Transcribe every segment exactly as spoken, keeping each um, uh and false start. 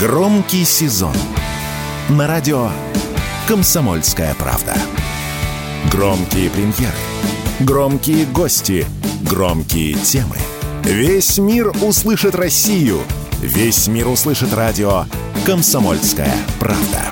Громкий сезон на радио «Комсомольская правда». Громкие премьеры, громкие гости, громкие темы. Весь мир услышит Россию. Весь мир услышит радио «Комсомольская правда».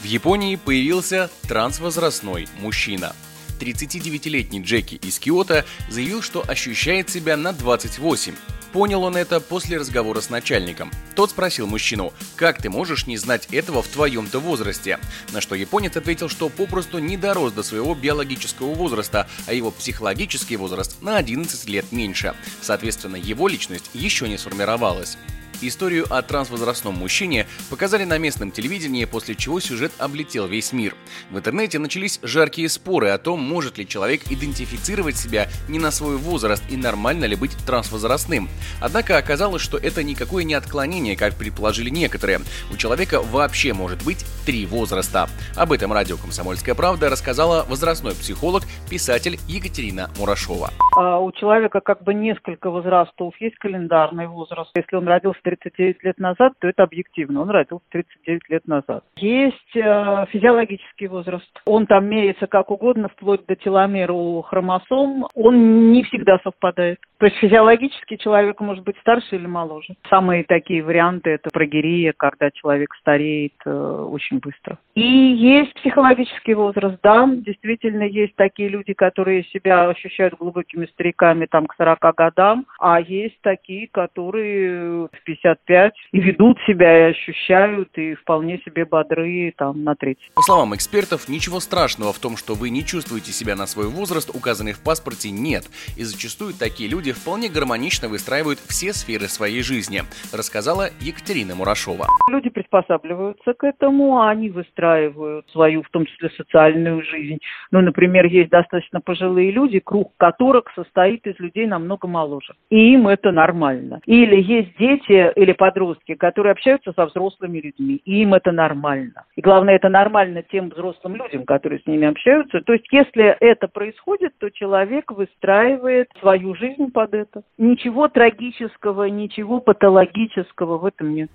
В Японии появился трансвозрастной мужчина. тридцатидевятилетний Джеки из Киото заявил, что ощущает себя на двадцать восемь. Понял он это после разговора с начальником. Тот спросил мужчину: «Как ты можешь не знать этого в твоем-то возрасте?» На что японец ответил, что попросту не дорос до своего биологического возраста, а его психологический возраст на одиннадцать лет меньше. Соответственно, его личность еще не сформировалась. Историю о трансвозрастном мужчине показали на местном телевидении, после чего сюжет облетел весь мир. В интернете начались жаркие споры о том, может ли человек идентифицировать себя не на свой возраст и нормально ли быть трансвозрастным. Однако оказалось, что это никакое не отклонение, как предположили некоторые. У человека вообще может быть три возраста. Об этом радио «Комсомольская правда» рассказала возрастной психолог, писатель Екатерина Мурашова. А у человека как бы несколько возрастов. Есть календарный возраст. Если он родился тридцать девять лет назад, то это объективно. Он родился тридцать девять лет назад. Есть э, физиологический возраст. Он там меряется как угодно, вплоть до теломера у хромосом. Он не всегда совпадает. То есть физиологически человек может быть старше или моложе. Самые такие варианты – это прогерия, когда человек стареет э, очень быстро. И есть психологический возраст. Да, действительно, есть такие люди, которые себя ощущают глубокими стариками там, к сорока годам, а есть такие, которые в пятьдесят пять и ведут себя, и ощущают, и вполне себе бодры там, на треть. По словам экспертов, ничего страшного в том, что вы не чувствуете себя на свой возраст, указанный в паспорте, нет. И зачастую такие люди вполне гармонично выстраивают все сферы своей жизни, рассказала Екатерина Мурашова. Люди приспосабливаются к этому, они выстраивают свою, в том числе, социальную жизнь. Ну, например, есть достаточно пожилые люди, круг которых состоит из людей намного моложе. И им это нормально. Или есть дети, или подростки, которые общаются со взрослыми людьми. И им это нормально. И главное, это нормально тем взрослым людям, которые с ними общаются. То есть, если это происходит, то человек выстраивает свою жизнь под это. Ничего трагического, ничего патологического в этом нет.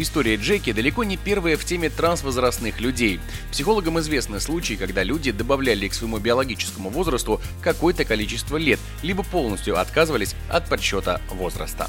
История Джеки далеко не первая в теме трансвозрастных людей. Психологам известны случаи, когда люди добавляли к своему биологическому возрасту какое-то количество лет, либо полностью отказывались от подсчета возраста.